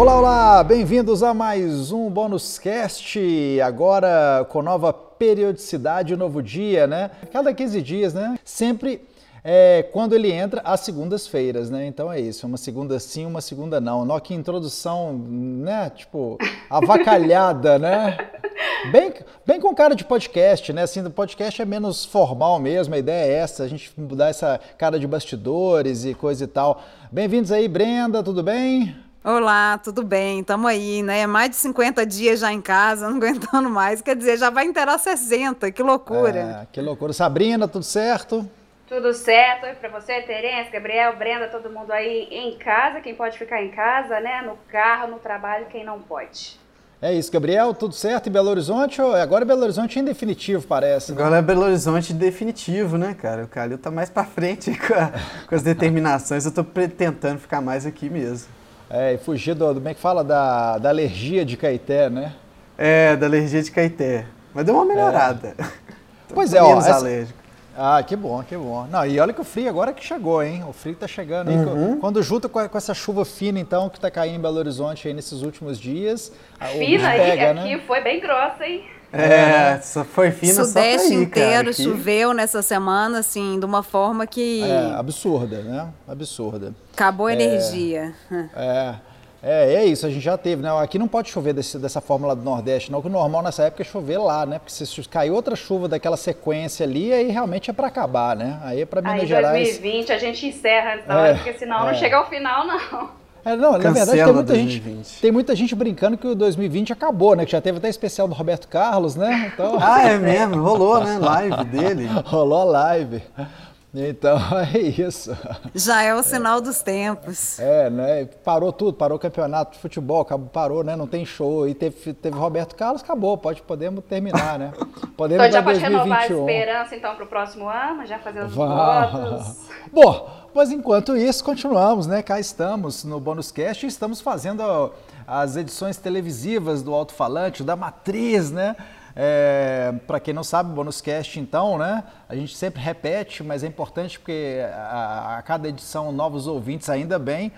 Olá, olá! Bem-vindos a mais um Bônuscast, agora com nova periodicidade, um novo dia, né? Cada 15 dias, né? Sempre quando ele entra às segundas-feiras, né? Então é isso, uma segunda sim, uma segunda não. Nó que introdução, né? Tipo, avacalhada, né? Bem com cara de podcast, né? Assim, o podcast é menos formal mesmo, a ideia é essa, a gente mudar essa cara de bastidores e coisa e tal. Bem-vindos aí, Brenda, tudo bem? Olá, tudo bem? Tamo aí, né? Mais de 50 dias já em casa, não aguentando mais. Quer dizer, já vai inteirar 60, que loucura. É, que loucura. Sabrina, tudo certo? Tudo certo. E pra você, Terência, Gabriel, Brenda, todo mundo aí em casa. Quem pode ficar em casa, né? No carro, no trabalho, quem não pode. É isso, Gabriel, tudo certo em Belo Horizonte? Agora é Belo Horizonte em definitivo, parece. Né? Agora é Belo Horizonte definitivo, né, cara? O Calil tá mais pra frente com as determinações. Eu tô tentando ficar mais aqui mesmo. É, e fugir do como é que fala, da alergia de Caeté, né? É, da alergia de Caeté. Mas deu uma melhorada. Pois é, ó. Alérgico. Ah, que bom, que bom. Não, e olha que o frio agora que chegou, hein? O frio tá chegando. Uhum. Quando junta com essa chuva fina, então, que tá caindo em Belo Horizonte aí nesses últimos dias. Fina, pega, né? Aqui foi bem grossa, hein? É, só foi fina, Sudeste só pra ir, inteiro cara, choveu nessa semana, assim, de uma forma que... É, absurda, né? Absurda. Acabou a energia. É isso, a gente já teve, né? Aqui não pode chover dessa forma lá do Nordeste, não, que o normal nessa época é chover lá, né? Porque se cair outra chuva daquela sequência ali, aí realmente é pra acabar, né? Aí é pra Minas Gerais... Aí 2020 a gente encerra, então, porque senão não chega ao final, não. É, não, na verdade tem muita gente brincando que o 2020 acabou, né? Que já teve até especial do Roberto Carlos, né? Então... Ah, é mesmo, rolou, né? Live dele. Rolou a live. Então é isso. Já é o sinal dos tempos. É, né? Parou tudo, parou o campeonato de futebol, parou, né? Não tem show. E teve Roberto Carlos, acabou, podemos terminar, né? Podemos então já pode 2021. Renovar a esperança então para o próximo ano, já fazer os votos. Bom. Mas enquanto isso, continuamos, né? Cá estamos no Bônuscast e estamos fazendo as edições televisivas do Alto Falante, da Matriz, né? Para quem não sabe, o Bônuscast, então, né? A gente sempre repete, mas é importante porque a cada edição, novos ouvintes, ainda bem.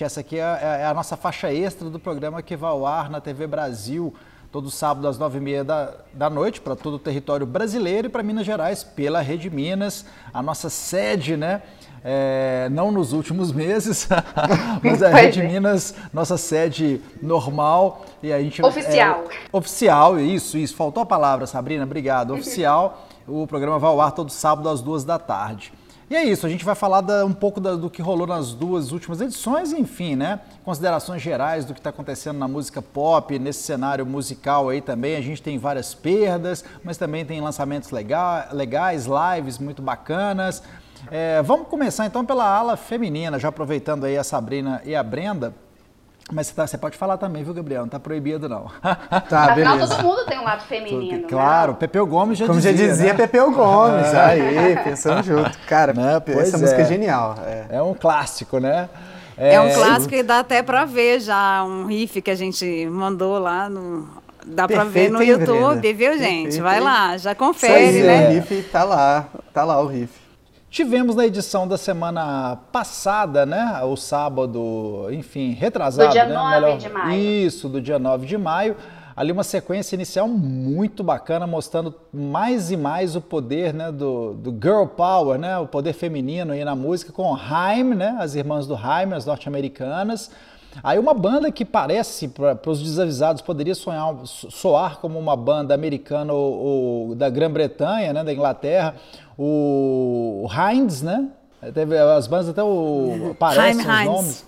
Essa aqui é a nossa faixa extra do programa que vai ao ar na TV Brasil, todo sábado às 9h30 da noite, para todo o território brasileiro e para Minas Gerais, pela Rede Minas, a nossa sede, né? Não nos últimos meses, mas a Rede Minas, nossa sede normal. E a gente, oficial. Oficial, isso. Faltou a palavra, Sabrina, obrigado. Oficial, o programa vai ao ar todo sábado às 2 da tarde. E é isso, a gente vai falar um pouco do que rolou nas 2 últimas edições, enfim, né? Considerações gerais do que está acontecendo na música pop, nesse cenário musical aí também. A gente tem várias perdas, mas também tem lançamentos legais, lives muito bacanas. Vamos começar então pela ala feminina, já aproveitando aí a Sabrina e a Brenda. Mas você pode falar também, viu, Gabriel? Não tá proibido, não. Tá, beleza. Afinal, todo mundo tem um lado feminino, claro, né? Pepeu Gomes já dizia, né? Pepeu Gomes, aí, pensando junto. Cara, né? Essa música é genial. É um clássico, né? É um clássico e dá até pra ver já um riff que a gente mandou lá no... Dá pra ver no YouTube, viu, gente? Perfeito. Vai lá, já confere, né? O riff tá lá o riff. Tivemos na edição da semana passada, né, o sábado, enfim, retrasado, do dia 9 de maio. Isso, do dia 9 de maio, ali uma sequência inicial muito bacana, mostrando mais e mais o poder, né, do girl power, né, o poder feminino aí na música, com Haim, né, as irmãs do Haim, as norte-americanas. Aí uma banda que parece, para os desavisados, poderia soar como uma banda americana ou da Grã-Bretanha, né, da Inglaterra, o Hinds, né? Teve as bandas até aparecem os nomes.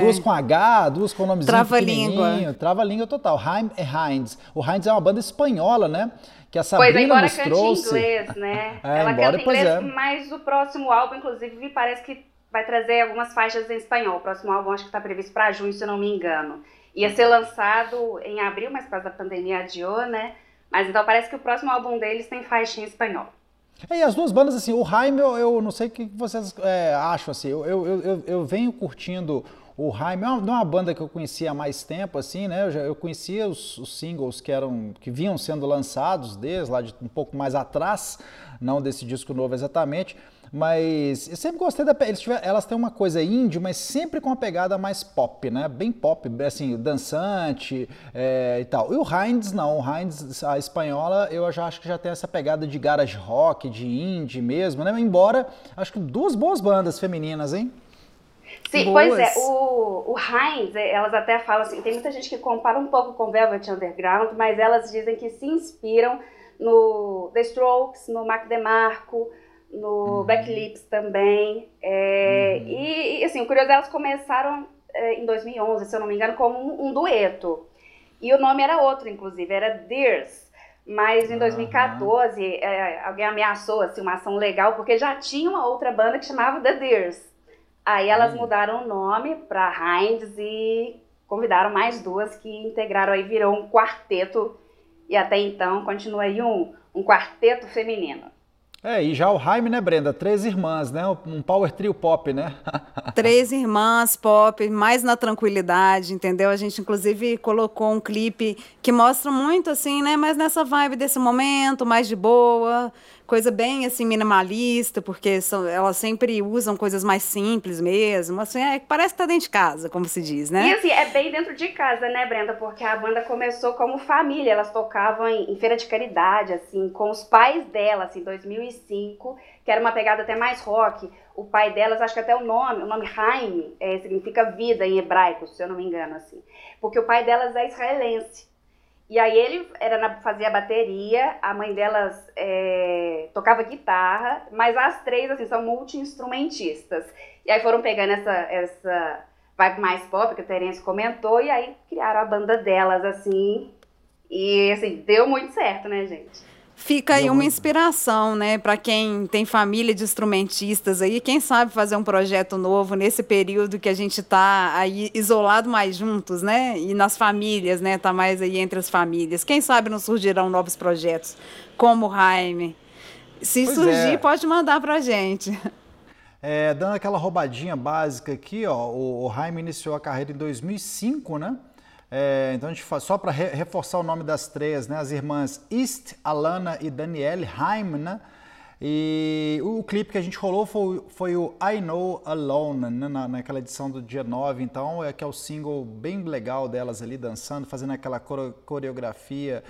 Duas com H, duas com nomezinho pequenininho. Trava-língua total. Haim e Hinds. O Hinds é uma banda espanhola, né? Que a Sabrina nos trouxe. Pois, embora cante em inglês, né? Ela canta em inglês, mas o próximo álbum, inclusive, parece que vai trazer algumas faixas em espanhol. O próximo álbum acho que está previsto para junho, se não me engano. Ia ser lançado em abril, mas por causa da pandemia adiou, né? Mas então parece que o próximo álbum deles tem faixa em espanhol. E as duas bandas, assim, o Haim, eu não sei o que vocês acham, assim, eu venho curtindo o Haim, não é uma banda que eu conhecia há mais tempo, assim, né, eu conhecia os singles que vinham sendo lançados desde lá de um pouco mais atrás, não desse disco novo exatamente, Mas eu sempre gostei da... Elas têm uma coisa indie, mas sempre com uma pegada mais pop, né? Bem pop, assim, dançante e tal. E o Hinds, não. O Hinds, a espanhola, eu já acho que já tem essa pegada de garage rock, de indie mesmo, né? Embora, acho que duas boas bandas femininas, hein? Sim, boas. Pois é. O Hinds, elas até falam assim, tem muita gente que compara um pouco com Velvet Underground, mas elas dizem que se inspiram no The Strokes, no Mac DeMarco, no Black Lips também. E assim, o curioso, elas começaram em 2011, se eu não me engano, como um dueto. E o nome era outro, inclusive, era Dears. Mas em 2014, alguém ameaçou assim, uma ação legal, porque já tinha uma outra banda que chamava The Dears. Aí elas mudaram o nome para Hinds e convidaram mais duas que integraram, aí virou um quarteto. E até então continua aí um quarteto feminino. E já o Haim, né, Brenda? 3 irmãs, né? Um power trio pop, né? 3 irmãs pop, mais na tranquilidade, entendeu? A gente, inclusive, colocou um clipe que mostra muito, assim, né? Mas nessa vibe desse momento, mais de boa, coisa bem, assim, minimalista, porque elas sempre usam coisas mais simples mesmo, assim, parece que tá dentro de casa, como se diz, né? E, assim, é bem dentro de casa, né, Brenda? Porque a banda começou como família, elas tocavam em feira de caridade, assim, com os pais delas, assim, em 2005, que era uma pegada até mais rock. O pai delas, acho que até o nome Haim, significa vida em hebraico, se eu não me engano, assim, porque o pai delas é israelense. E aí ele fazia bateria, a mãe delas tocava guitarra, mas as 3, assim, são multi-instrumentistas. E aí foram pegando essa vibe mais pop, que o Terence comentou, e aí criaram a banda delas, assim, e, assim, deu muito certo, né, gente? Fica aí uma inspiração, né, para quem tem família de instrumentistas aí, quem sabe fazer um projeto novo nesse período que a gente tá aí isolado mais juntos, né, e nas famílias, né, tá mais aí entre as famílias. Quem sabe não surgirão novos projetos, como o Jaime. Se surgir, pode mandar pra gente. Dando aquela roubadinha básica aqui, ó, o Jaime iniciou a carreira em 2005, né? Então, a gente só para reforçar o nome das 3, né? As irmãs East, Alana e Danielle Haim, né? E o clipe que a gente rolou foi o I Know Alone, né? Naquela edição do dia 9, então, que é o single bem legal delas ali, dançando, fazendo aquela coreografia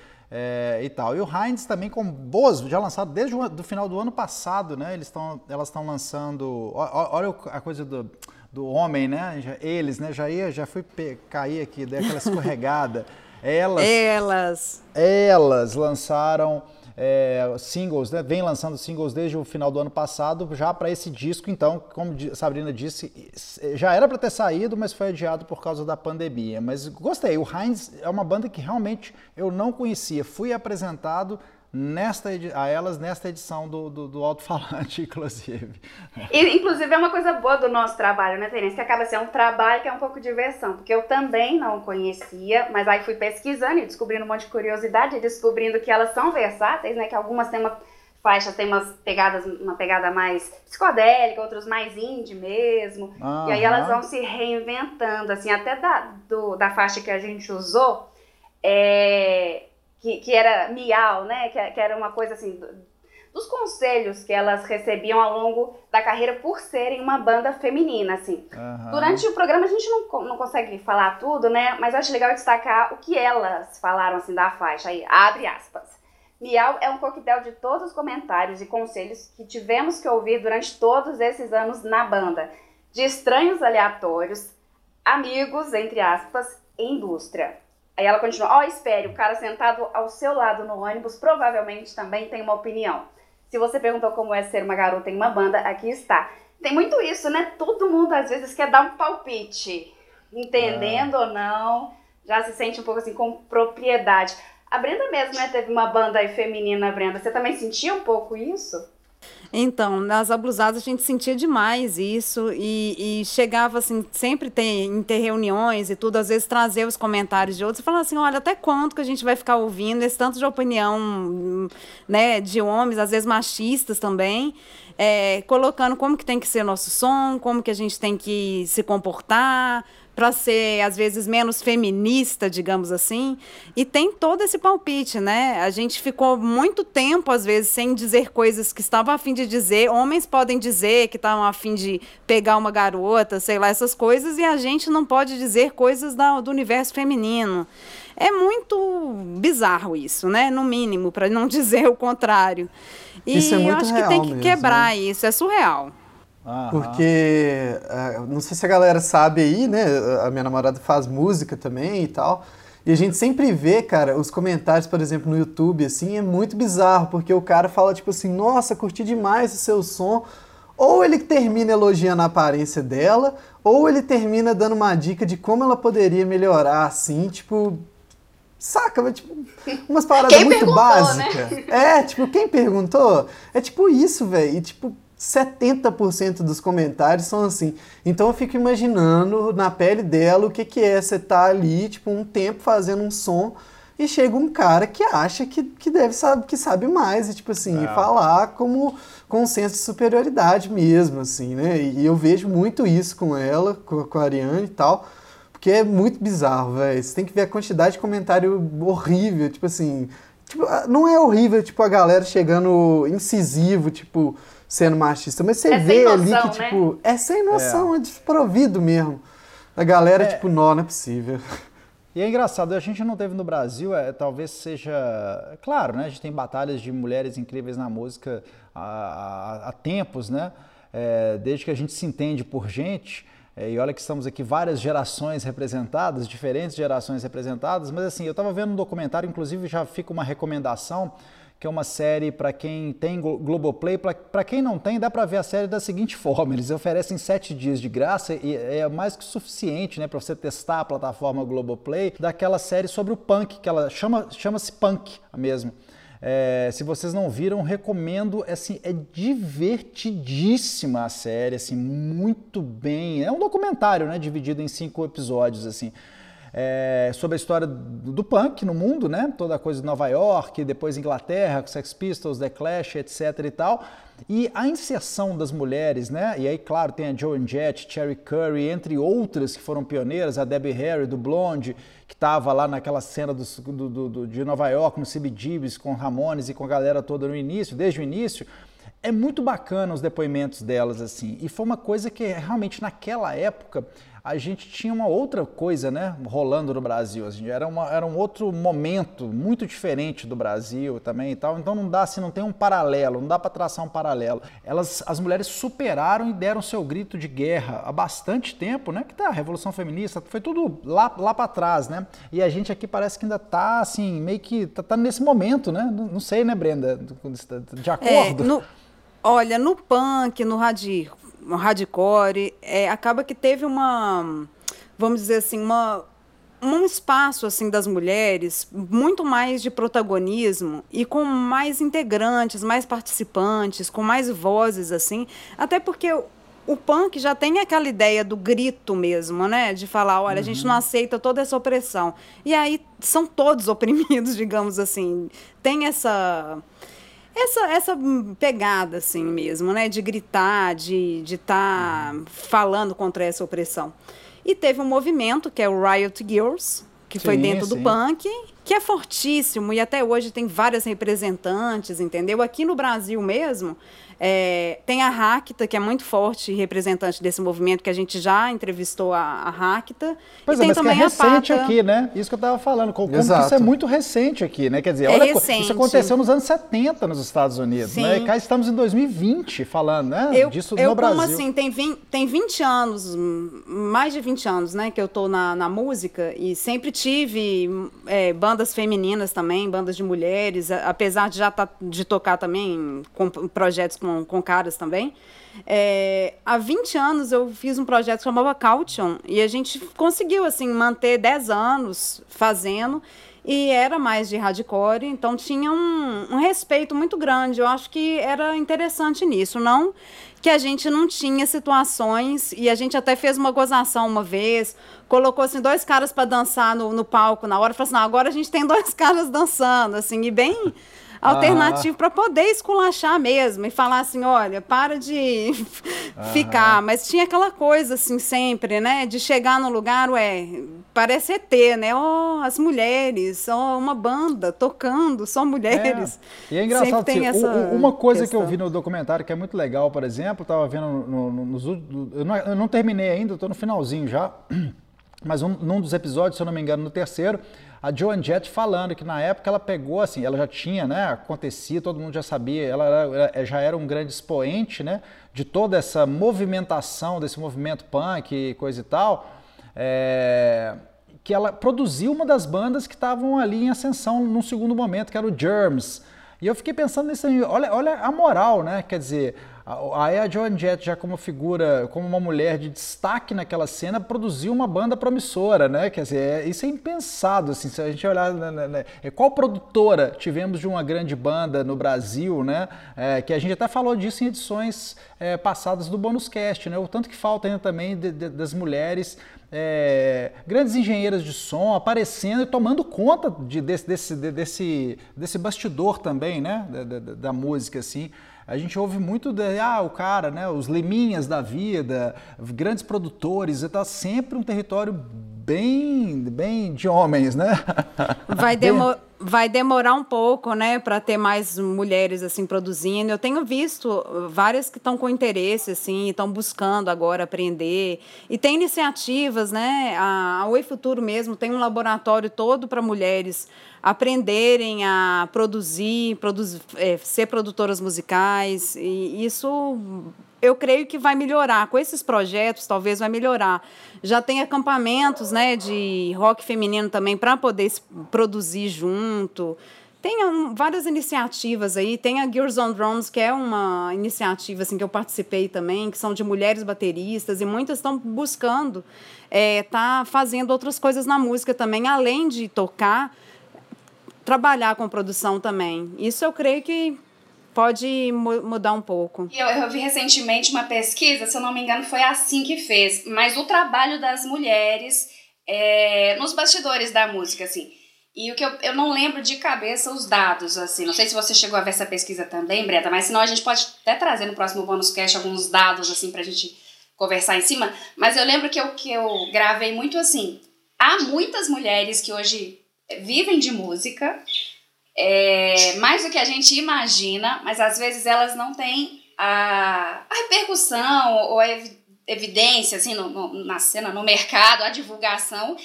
e tal. E o Hinds também com boas, já lançado desde o final do ano passado, né? Elas estão lançando... Olha a coisa do homem, né? Eles, né? Já fui cair aqui, dei aquela escorregada. Elas lançaram singles, né? Vem lançando singles desde o final do ano passado, já para esse disco, então, como a Sabrina disse, já era para ter saído, mas foi adiado por causa da pandemia. Mas gostei, o Hinds é uma banda que realmente eu não conhecia, fui apresentado a elas nesta edição do Alto-Falante, inclusive. Inclusive, é uma coisa boa do nosso trabalho, né, Terence? Que acaba sendo um trabalho que é um pouco de diversão, porque eu também não conhecia, mas aí fui pesquisando e descobrindo um monte de curiosidade, e descobrindo que elas são versáteis, né, que algumas têm faixas, têm uma pegada mais psicodélica, outras mais indie mesmo, e aí elas vão se reinventando, assim, até da faixa que a gente usou, que era miau, né? Que era uma coisa assim, dos conselhos que elas recebiam ao longo da carreira por serem uma banda feminina, assim. Uhum. Durante o programa a gente não consegue falar tudo, né? Mas eu acho legal destacar o que elas falaram, assim, da faixa. Aí, abre aspas. Miau é um coquetel de todos os comentários e conselhos que tivemos que ouvir durante todos esses anos na banda. De estranhos aleatórios, amigos, entre aspas, e indústria. Aí ela continua, espere, o cara sentado ao seu lado no ônibus provavelmente também tem uma opinião. Se você perguntou como é ser uma garota em uma banda, aqui está. Tem muito isso, né? Todo mundo às vezes quer dar um palpite, entendendo ou não, já se sente um pouco assim com propriedade. A Brenda mesmo, né, teve uma banda aí feminina, Brenda, você também sentia um pouco isso? Então, nas Abusadas a gente sentia demais isso e chegava assim, sempre em ter reuniões e tudo, às vezes trazer os comentários de outros e falar assim, olha, até quanto que a gente vai ficar ouvindo esse tanto de opinião, né, de homens, às vezes machistas também, colocando como que tem que ser nosso som, como que a gente tem que se comportar, para ser, às vezes, menos feminista, digamos assim. E tem todo esse palpite, né? A gente ficou muito tempo, às vezes, sem dizer coisas que estava a fim de dizer. Homens podem dizer que estavam a fim de pegar uma garota, sei lá, essas coisas, e a gente não pode dizer coisas do universo feminino. É muito bizarro isso, né? No mínimo, para não dizer o contrário. E isso é muito, eu acho, real que tem que mesmo, quebrar, né? Isso, é surreal. Porque, não sei se a galera sabe aí, né, a minha namorada faz música também e tal, e a gente sempre vê, cara, os comentários, por exemplo, no YouTube, assim, é muito bizarro, porque o cara fala, tipo assim, nossa, curti demais o seu som, ou ele termina elogiando a aparência dela, ou ele termina dando uma dica de como ela poderia melhorar, assim, tipo... Saca, mas tipo, umas paradas muito básicas. Né? É, tipo, quem perguntou? É tipo isso, velho, e tipo... 70% dos comentários são assim. Então eu fico imaginando na pele dela o que é você tá ali, tipo, um tempo fazendo um som e chega um cara que acha que deve saber, que sabe mais, e tipo assim, e falar como com um senso de superioridade mesmo, assim, né? E eu vejo muito isso com ela, com a Ariane e tal, porque é muito bizarro, velho. Você tem que ver a quantidade de comentário horrível, tipo assim, tipo, não é horrível, tipo, a galera chegando incisivo, tipo, sendo machista, mas você vê noção, ali que, tipo, né? É sem noção, é desprovido mesmo. A galera, tipo, não é possível. E é engraçado, a gente não teve no Brasil, talvez seja... Claro, né, a gente tem batalhas de mulheres incríveis na música há tempos, né? Desde que a gente se entende por gente, e olha que estamos aqui várias gerações representadas, diferentes gerações representadas, mas assim, eu estava vendo um documentário, inclusive já fica uma recomendação, que é uma série para quem tem Globoplay, para quem não tem, dá para ver a série da seguinte forma: eles oferecem 7 dias de graça e é mais que suficiente, né, para você testar a plataforma Globoplay, daquela série sobre o punk, que ela chama-se Punk mesmo. Se vocês não viram, recomendo, assim, é divertidíssima a série, assim, muito bem, é um documentário, né, dividido em 5 episódios, assim. Sobre a história do punk no mundo, né? Toda a coisa de Nova York, depois Inglaterra, Sex Pistols, The Clash, etc e tal. E a inserção das mulheres, né? E aí, claro, tem a Joan Jett, Cherry Currie, entre outras que foram pioneiras, a Debbie Harry, do Blondie, que estava lá naquela cena de Nova York, no CBGB, com Ramones e com a galera toda no início, desde o início. É muito bacana os depoimentos delas, assim. E foi uma coisa que realmente naquela época... a gente tinha uma outra coisa, né, rolando no Brasil, assim, era um outro momento muito diferente do Brasil também e tal, então não dá, assim, não tem um paralelo, não dá para traçar um paralelo. As mulheres superaram e deram seu grito de guerra há bastante tempo, né, que tá a Revolução Feminista, foi tudo lá para trás, né, e a gente aqui parece que ainda tá, assim, meio que tá nesse momento, né, não sei, né, Brenda, de acordo. Olha, no punk, no hardcore, acaba que teve uma, vamos dizer assim, um espaço assim, das mulheres, muito mais de protagonismo e com mais integrantes, mais participantes, com mais vozes, assim, até porque o punk já tem aquela ideia do grito mesmo, né? De falar, olha, a gente não aceita toda essa opressão. E aí são todos oprimidos, digamos assim. Tem essa pegada, assim, mesmo, né? De gritar, de estar falando contra essa opressão. E teve um movimento, que é o Riot Girls, que foi dentro do punk, que é fortíssimo e até hoje tem várias representantes, entendeu? Aqui no Brasil mesmo, tem a Rakta, que é muito forte representante desse movimento, que a gente já entrevistou a Rakta. Pois e tem, mas também que é recente a Pata. Aqui, né? Isso que eu estava falando, como isso é muito recente aqui, né? Quer dizer, olha, isso aconteceu nos anos 70 nos Estados Unidos, sim, né? E cá estamos em 2020 falando, né? Disso no Brasil. Como assim, tem 20 anos, mais de 20 anos, né? Que eu estou na música e sempre tive bandas femininas também, bandas de mulheres, apesar de já de tocar também com projetos com caras também. Há 20 anos eu fiz um projeto que chamava Caution e a gente conseguiu assim, manter 10 anos fazendo, e era mais de hardcore, então tinha um respeito muito grande. Eu acho que era interessante nisso, não que a gente não tinha situações, e a gente até fez uma gozação uma vez, colocou assim, 2 caras para dançar no palco na hora, e falou assim, agora a gente tem 2 caras dançando, assim, e bem... alternativo para poder esculachar mesmo e falar assim, olha, para de ficar. Mas tinha aquela coisa assim sempre, né? De chegar no lugar, ué, parece ET, né? Oh, as mulheres, oh, uma banda tocando, só mulheres. É. E é engraçado, tem assim, uma coisa questão que eu vi no documentário que é muito legal, por exemplo, eu tava vendo nos últimos... Eu não terminei ainda, estou no finalzinho já, mas num dos episódios, se eu não me engano, no terceiro, a Joan Jett falando que na época ela pegou, assim, ela já tinha, né, acontecia, todo mundo já sabia, ela já era um grande expoente, né, de toda essa movimentação, desse movimento punk e coisa e tal, que ela produziu uma das bandas que estavam ali em ascensão num segundo momento, que era o Germs. E eu fiquei pensando nisso, olha a moral, né, quer dizer... Aí a Joan Jett, já como figura, como uma mulher de destaque naquela cena, produziu uma banda promissora, né? Quer dizer, isso é impensado, assim, se a gente olhar... Né? Qual produtora tivemos de uma grande banda no Brasil, né? Que a gente até falou disso em edições passadas do Bonuscast, né? O tanto que falta ainda também das mulheres... grandes engenheiras de som aparecendo e tomando conta desse bastidor também, né, da música, assim. A gente ouve muito o cara, né, os Leminhas da vida, grandes produtores, tá sempre um território bem de homens, né? Vai demorar um pouco, né, para ter mais mulheres assim produzindo. Eu tenho visto várias que estão com interesse assim, estão buscando agora aprender. E tem iniciativas, né? A Oi Futuro mesmo tem um laboratório todo para mulheres aprenderem a produzir, ser produtoras musicais. E isso eu creio que vai melhorar. Com esses projetos, talvez vai melhorar. Já tem acampamentos, né, de rock feminino também para poder produzir junto. Tem várias iniciativas aí. Tem a Girls on Drums, que é uma iniciativa assim, que eu participei também, que são de mulheres bateristas, e muitas estão buscando tá fazendo outras coisas na música também, além de tocar, trabalhar com produção também. Isso eu creio que pode mudar um pouco. Eu vi recentemente uma pesquisa, se eu não me engano, foi assim que fez, mas o trabalho das mulheres nos bastidores da música, assim. E o que eu não lembro de cabeça os dados, assim. Não sei se você chegou a ver essa pesquisa também, Breta, mas senão a gente pode até trazer no próximo Bonuscast alguns dados, assim, pra gente conversar em cima. Mas eu lembro que eu gravei muito, assim, há muitas mulheres que hoje vivem de música... mais do que a gente imagina, mas às vezes elas não têm a repercussão ou a evidência assim, na cena, no mercado, a divulgação,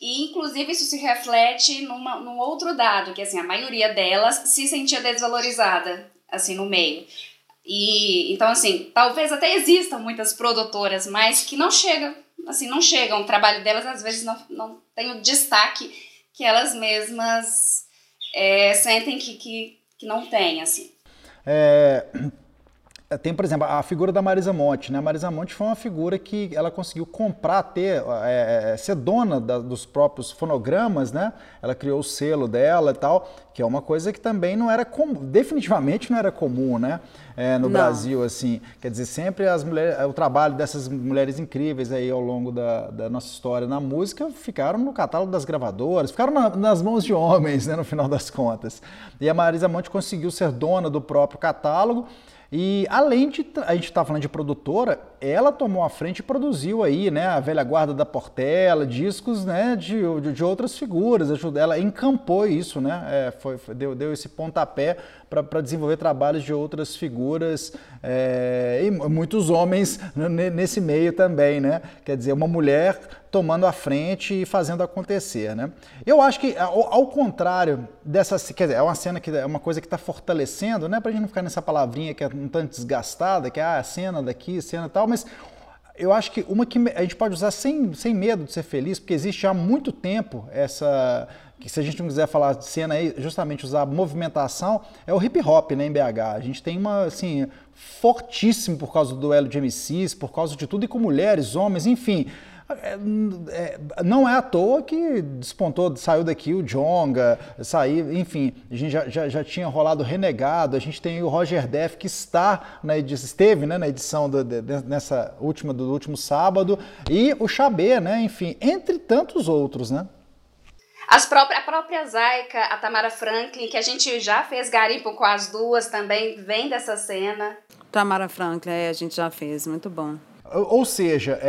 e inclusive isso se reflete num outro dado, que assim, a maioria delas se sentia desvalorizada assim, no meio. E, então assim, talvez até existam muitas produtoras, mas que não chegam, o trabalho delas às vezes não tem o destaque que elas mesmas sentem que não tem, assim. Tem, por exemplo, a figura da Marisa Monte, né? A Marisa Monte foi uma figura que ela conseguiu comprar, ser dona dos próprios fonogramas, né? Ela criou o selo dela e tal, que é uma coisa que também não era comum, definitivamente não era comum, né? No Brasil, assim. Quer dizer, sempre o trabalho dessas mulheres incríveis aí ao longo da nossa história na música ficaram no catálogo das gravadoras, ficaram nas mãos de homens, né, no final das contas. E a Marisa Monte conseguiu ser dona do próprio catálogo e, além de, a gente tá falando de produtora, ela tomou a frente e produziu aí, né, a velha guarda da Portela, discos, né, de outras figuras, ela encampou isso, né, deu esse pontapé para desenvolver trabalhos de outras figuras, e muitos homens nesse meio também, né? Quer dizer, uma mulher tomando a frente e fazendo acontecer, né? Eu acho que, ao contrário dessa... Quer dizer, é uma cena que é uma coisa que está fortalecendo, né? Pra gente não ficar nessa palavrinha que é um tanto desgastada, que é cena daqui, cena tal, mas... Eu acho que uma que a gente pode usar sem medo de ser feliz, porque existe há muito tempo essa... Que se a gente não quiser falar de cena aí, justamente usar movimentação, é o hip hop, né, em BH. A gente tem uma, assim, fortíssimo por causa do duelo de MCs, por causa de tudo, e com mulheres, homens, enfim... Não é à toa que despontou, saiu daqui o Jonga, saiu, enfim, a gente já tinha rolado Renegado, a gente tem o Roger Deff que esteve, né, na edição do último sábado, e o Xabê, né, enfim, entre tantos outros, né? A própria Zaika, a Tamara Franklin, que a gente já fez garimpo com as duas também, vem dessa cena. Tamara Franklin, a gente já fez, muito bom. Ou seja,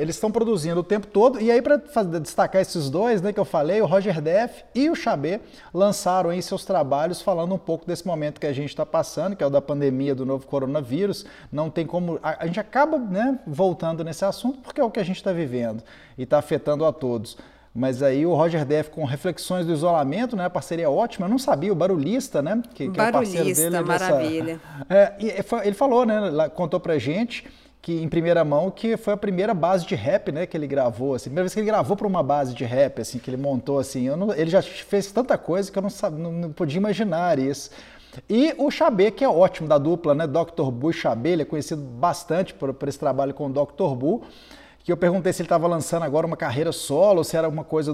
eles estão produzindo o tempo todo, e aí para destacar esses dois, né, que eu falei, o Roger Deff e o Xabê lançaram aí seus trabalhos falando um pouco desse momento que a gente está passando, que é o da pandemia do novo coronavírus. Não tem como... A gente acaba, né, voltando nesse assunto porque é o que a gente está vivendo e está afetando a todos. Mas aí o Roger Deff com reflexões do isolamento, né? A parceria ótima. Eu não sabia, o Barulhista, né? Que é o parceiro dele. Barulhista, maravilha. Ele falou, né? Contou pra gente que, em primeira mão, que foi a primeira base de rap, né, que ele gravou, assim, a primeira vez que ele gravou para uma base de rap, assim, que ele montou, assim, ele já fez tanta coisa que eu não podia imaginar isso. E o Xabê, que é ótimo, da dupla, né, Dr. Boo e Xabê, ele é conhecido bastante por esse trabalho com o Dr. Boo, que eu perguntei se ele estava lançando agora uma carreira solo, se era alguma coisa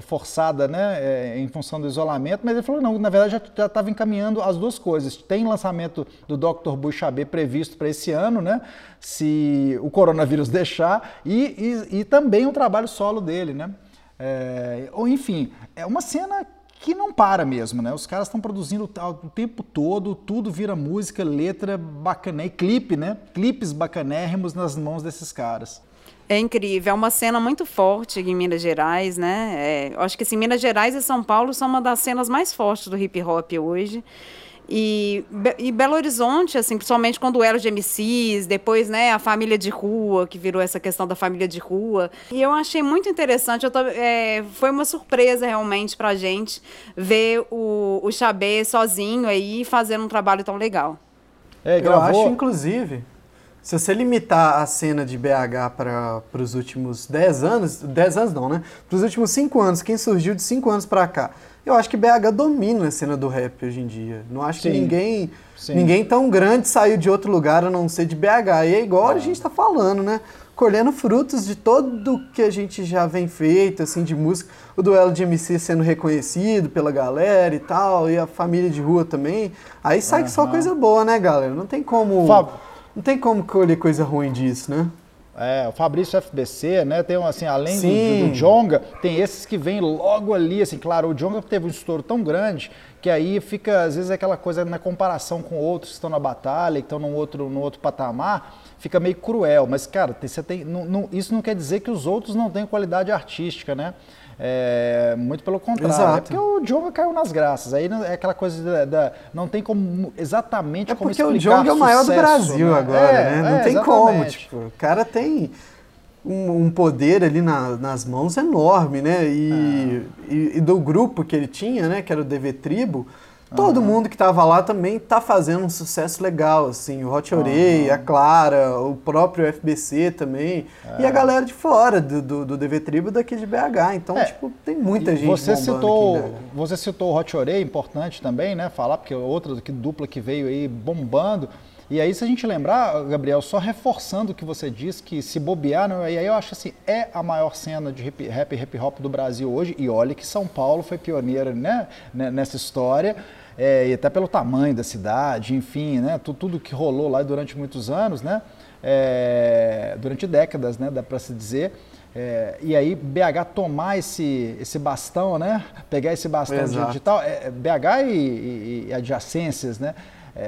forçada, né, em função do isolamento, mas ele falou, não, na verdade já estava encaminhando as duas coisas. Tem lançamento do Dr. Boo e Xabê previsto para esse ano, né, se o coronavírus deixar, e também um trabalho solo dele, né. Enfim, é uma cena que não para mesmo, né? Os caras estão produzindo o tempo todo, tudo vira música, letra bacana, e clipe, né, clipes bacanérrimos nas mãos desses caras. É incrível, é uma cena muito forte em Minas Gerais, né? Acho que assim, Minas Gerais e São Paulo são uma das cenas mais fortes do hip hop hoje. E Belo Horizonte, assim, principalmente com o Duelo de MCs, depois, né, a Família de Rua, que virou essa questão da Família de Rua. E eu achei muito interessante, foi uma surpresa realmente pra gente ver o Xabê sozinho aí fazendo um trabalho tão legal. Eu acho, inclusive... Se você limitar a cena de BH para os últimos 10 anos... 10 anos não, né? Para os últimos 5 anos, quem surgiu de 5 anos para cá. Eu acho que BH domina a cena do rap hoje em dia. Não acho que ninguém tão grande saiu de outro lugar a não ser de BH. E é igual a gente está falando, né? Colhendo frutos de todo que a gente já vem feito, assim, de música. O Duelo de MC sendo reconhecido pela galera e tal. E a Família de Rua também. Aí sai só coisa boa, né, galera? Não tem como... Não tem como colher coisa ruim disso, né? O Fabrício FBC, né? Tem, assim, além do Jonga, tem esses que vêm logo ali, assim, claro, o Jonga teve um estouro tão grande que aí fica, às vezes, aquela coisa na comparação com outros que estão na batalha, que estão num outro patamar, fica meio cruel. Mas, cara, isso não quer dizer que os outros não têm qualidade artística, né? Muito pelo contrário. Exato. É porque o Jonga caiu nas graças. Aí é aquela coisa não tem como exatamente como explicar o sucesso. É porque o Jonga é o maior do Brasil, né? Agora, né? Não tem exatamente. Como, tipo, o cara tem um poder ali nas mãos enorme, né? E do grupo que ele tinha, né? Que era o DV Tribo. Todo mundo que estava lá também tá fazendo um sucesso legal, assim, o Hot Orei, a Clara, o próprio FBC também, e a galera de fora do DV Tribo daqui de BH, então, tipo, tem muita gente Você citou o Hot Orei, importante também, né, falar, porque outra dupla que veio aí bombando. E aí, se a gente lembrar, Gabriel, só reforçando o que você disse, que se bobear, né? E aí eu acho assim, é a maior cena de rap e hip-hop do Brasil hoje, e olha que São Paulo foi pioneira, né, nessa história, e até pelo tamanho da cidade, enfim, né, tudo que rolou lá durante muitos anos, né, durante décadas, né, dá para se dizer. E aí, BH tomar esse bastão, né, pegar esse bastão digital, BH e adjacências, né.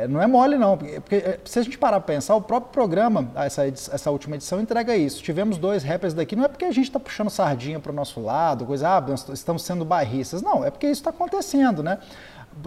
Não é mole, não, porque se a gente parar para pensar, o próprio programa, essa última edição, entrega isso. Tivemos 2 rappers daqui, não é porque a gente está puxando sardinha para o nosso lado, nós estamos sendo bairristas. Não, é porque isso está acontecendo, né?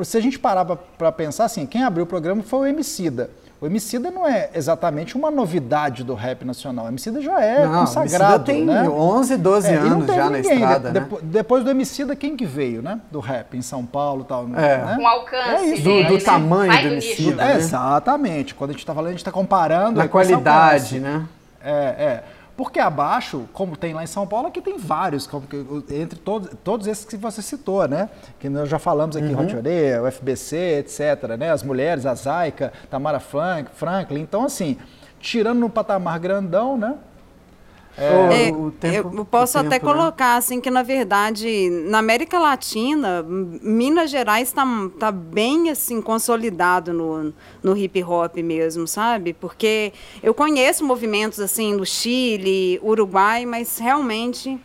Se a gente parar para pensar, assim, quem abriu o programa foi o Emicida. O Emicida não é exatamente uma novidade do rap nacional. O Emicida já é consagrado, né? O Emicida tem 11, 12 anos já na estrada, né? Depois do Emicida, quem que veio, né? Do rap em São Paulo e tal, né? Com alcance. Do tamanho do Emicida, né? Exatamente. Quando a gente está falando, a gente está comparando... Na qualidade, né? Porque abaixo, como tem lá em São Paulo, aqui tem vários, entre todos esses que você citou, né? Que nós já falamos aqui, Hot Orei, o FBC, etc., né? As mulheres, a Zaika, Tamara Franklin. Então, assim, tirando no patamar grandão, né? Eu posso até colocar, né? Assim, que na verdade, na América Latina, Minas Gerais tá bem assim, consolidado no hip hop mesmo, sabe? Porque eu conheço movimentos assim do Chile, Uruguai, mas realmente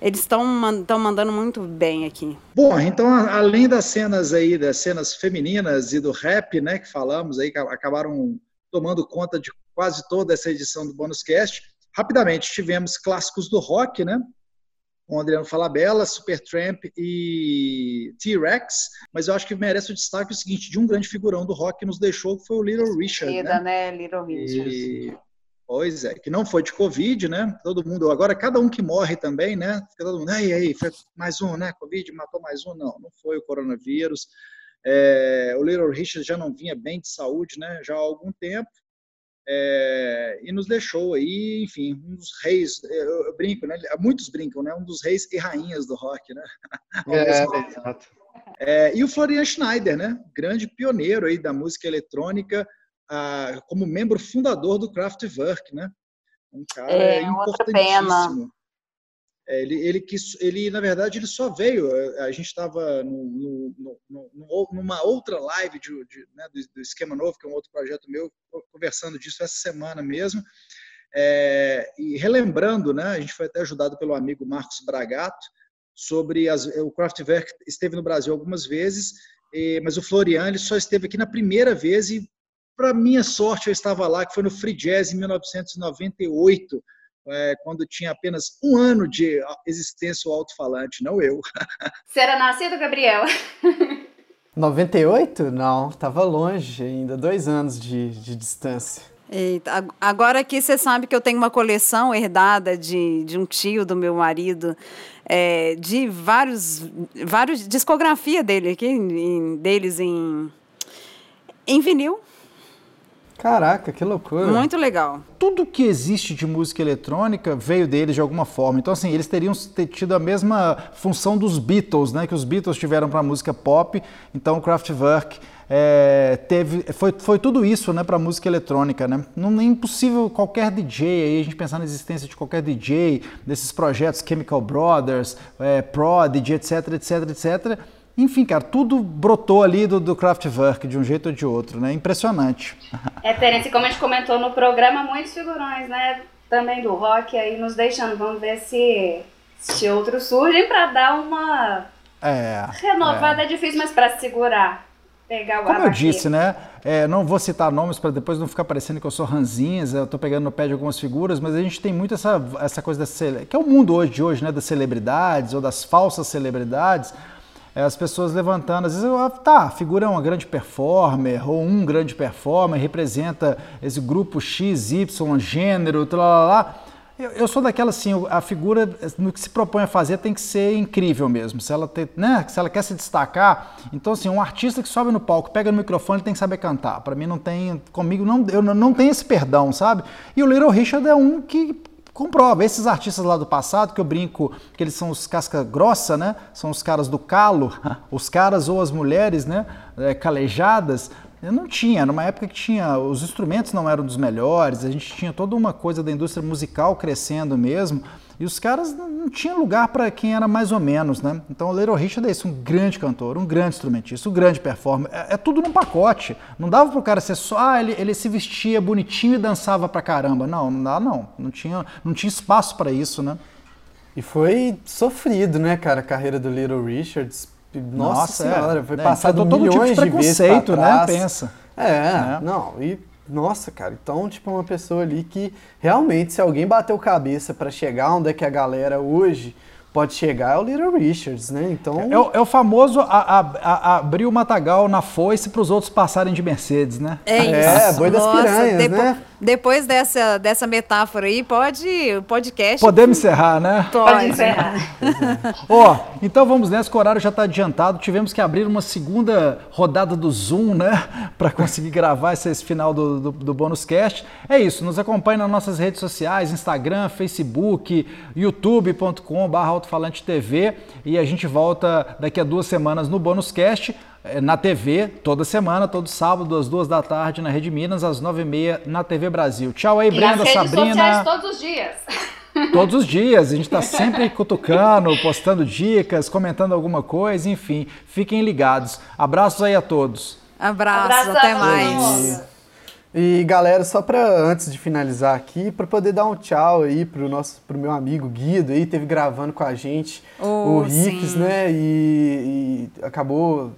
Eles estão mandando muito bem aqui. Bom, então além das cenas aí, das cenas femininas e do rap, né, que falamos aí, que acabaram tomando conta de quase toda essa edição do Bônus Cast, rapidamente tivemos clássicos do rock, né? Com Adriano Falabella, Supertramp e T-Rex, mas eu acho que merece o destaque o seguinte, de um grande figurão do rock que nos deixou, que foi o Little Richard. Little Richard. Pois é, que não foi de Covid, né? Todo mundo, agora cada um que morre também, né? Fica todo mundo, aí, foi mais um, né? Covid matou mais um. Não foi o coronavírus. O Little Richard já não vinha bem de saúde, né? Já há algum tempo. E nos deixou aí, enfim, um dos reis, eu brinco, né? Muitos brincam, né? Um dos reis e rainhas do rock, né? Exato. E o Florian Schneider, né? Grande pioneiro aí da música eletrônica, como membro fundador do Kraftwerk, né? Um cara importantíssimo. Ele, na verdade, ele só veio. A gente estava numa outra live do Esquema Novo, que é um outro projeto meu, conversando disso essa semana mesmo. E relembrando, né, a gente foi até ajudado pelo amigo Marcos Bragato, sobre o Kraftwerk esteve no Brasil algumas vezes, mas o Florian ele só esteve aqui na primeira vez e, para minha sorte, eu estava lá, que foi no Free Jazz em 1998, quando tinha apenas um ano de existência o alto-falante, não eu. Você era nascido, Gabriel? 98? Não, estava longe ainda, 2 anos de distância. Eita, agora aqui você sabe que eu tenho uma coleção herdada de um tio do meu marido, de vários discografia dele aqui, deles em vinil. Caraca, que loucura. Muito legal. Tudo que existe de música eletrônica veio deles de alguma forma. Então, assim, eles teriam tido a mesma função dos Beatles, né? Que os Beatles tiveram para a música pop. Então, o Kraftwerk foi tudo isso, né, para a música eletrônica, né? Não é impossível qualquer DJ, aí a gente pensar na existência de qualquer DJ, desses projetos Chemical Brothers, Prodigy, etc, etc, etc. Enfim, cara, tudo brotou ali do Kraftwerk, de um jeito ou de outro, né? Impressionante. Terence, como a gente comentou no programa, muitos figurões, né? Também do rock aí nos deixando. Vamos ver se outros surgem para dar uma renovada. É difícil, mas para segurar. Pegar o Como eu disse, aqui, né? Não vou citar nomes para depois não ficar parecendo que eu sou ranzinza, eu tô pegando no pé de algumas figuras, mas a gente tem muito essa coisa que é o mundo hoje, né? Das celebridades ou das falsas celebridades. As pessoas levantando, às vezes, a figura é uma grande performer, ou um grande performer, representa esse grupo X, Y, gênero, tal, lá. Eu sou daquela, assim, a figura, no que se propõe a fazer, tem que ser incrível mesmo. Se ela quer se destacar, então, assim, um artista que sobe no palco, pega no microfone, tem que saber cantar. Para mim, eu não tenho esse perdão, sabe? E o Little Richard é um que comprova. Esses artistas lá do passado, que eu brinco que eles são os casca grossa, né? São os caras do calo, os caras ou as mulheres, né? Calejadas. Não tinha, numa época que tinha, os instrumentos não eram dos melhores, a gente tinha toda uma coisa da indústria musical crescendo mesmo, e os caras não tinham lugar para quem era mais ou menos, né? Então o Little Richard é isso, um grande cantor, um grande instrumentista, um grande performer, é tudo num pacote. Não dava pro cara ser só, ele se vestia bonitinho e dançava pra caramba. Não tinha espaço para isso, né? E foi sofrido, né, cara, a carreira do Little Richard. Nossa senhora, foi passado todo tipo de preconceito, né? Pensa. Nossa, cara, então, tipo, uma pessoa ali que realmente, se alguém bateu cabeça pra chegar onde é que a galera hoje pode chegar, é o Little Richards, né? Então... É o famoso abrir o matagal na foice pros outros passarem de Mercedes, né? É isso. Boi das piranhas, né? Depois dessa metáfora aí, o podcast... Podemos encerrar, né? Pode encerrar. Então vamos nessa, o horário já está adiantado. Tivemos que abrir uma segunda rodada do Zoom, né? Para conseguir gravar esse final do Bônus Cast. É isso, nos acompanhe nas nossas redes sociais, Instagram, Facebook, youtube.com/altofalante TV, e a gente volta daqui a 2 semanas no Bônus Cast. Na TV, toda semana, todo sábado, às 14h na Rede Minas, às 9h30 na TV Brasil. Tchau aí, Brenda, Sabrina. Nas redes sociais todos os dias. Todos os dias. A gente está sempre cutucando, postando dicas, comentando alguma coisa, enfim. Fiquem ligados. Abraços aí a todos. Abraços, até mais. E galera, só para antes de finalizar aqui, para poder dar um tchau aí pro meu amigo Guido aí, teve gravando com a gente o Hicks, né? E acabou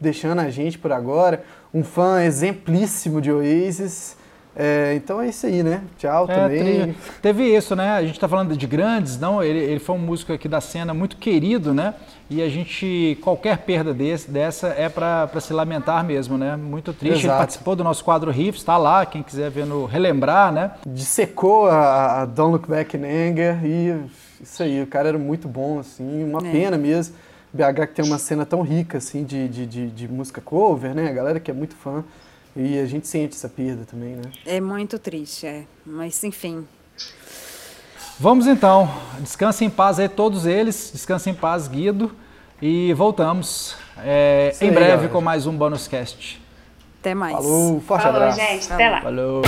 deixando a gente por agora. Um fã exemplíssimo de Oasis. É, então é isso aí, né? Tchau também. Teve isso, né? A gente tá falando de grandes, não? Ele foi um músico aqui da cena muito querido, né? E a gente, qualquer perda dessa é para se lamentar mesmo, né? Muito triste. Exato. Ele participou do nosso quadro Riffs, tá lá, quem quiser ver no relembrar, né? Dissecou a Don't Look Back in Anger e isso aí, o cara era muito bom, assim, uma pena mesmo. BH que tem uma cena tão rica, assim, de música cover, né? A galera que é muito fã. E a gente sente essa perda também, né? É muito triste, mas enfim. Vamos então, descansem em paz aí todos eles, descansem em paz Guido e voltamos em breve galera. Com mais um Bonuscast. Até mais. Falou, forte abraço. Falou, gente, até lá. Falou.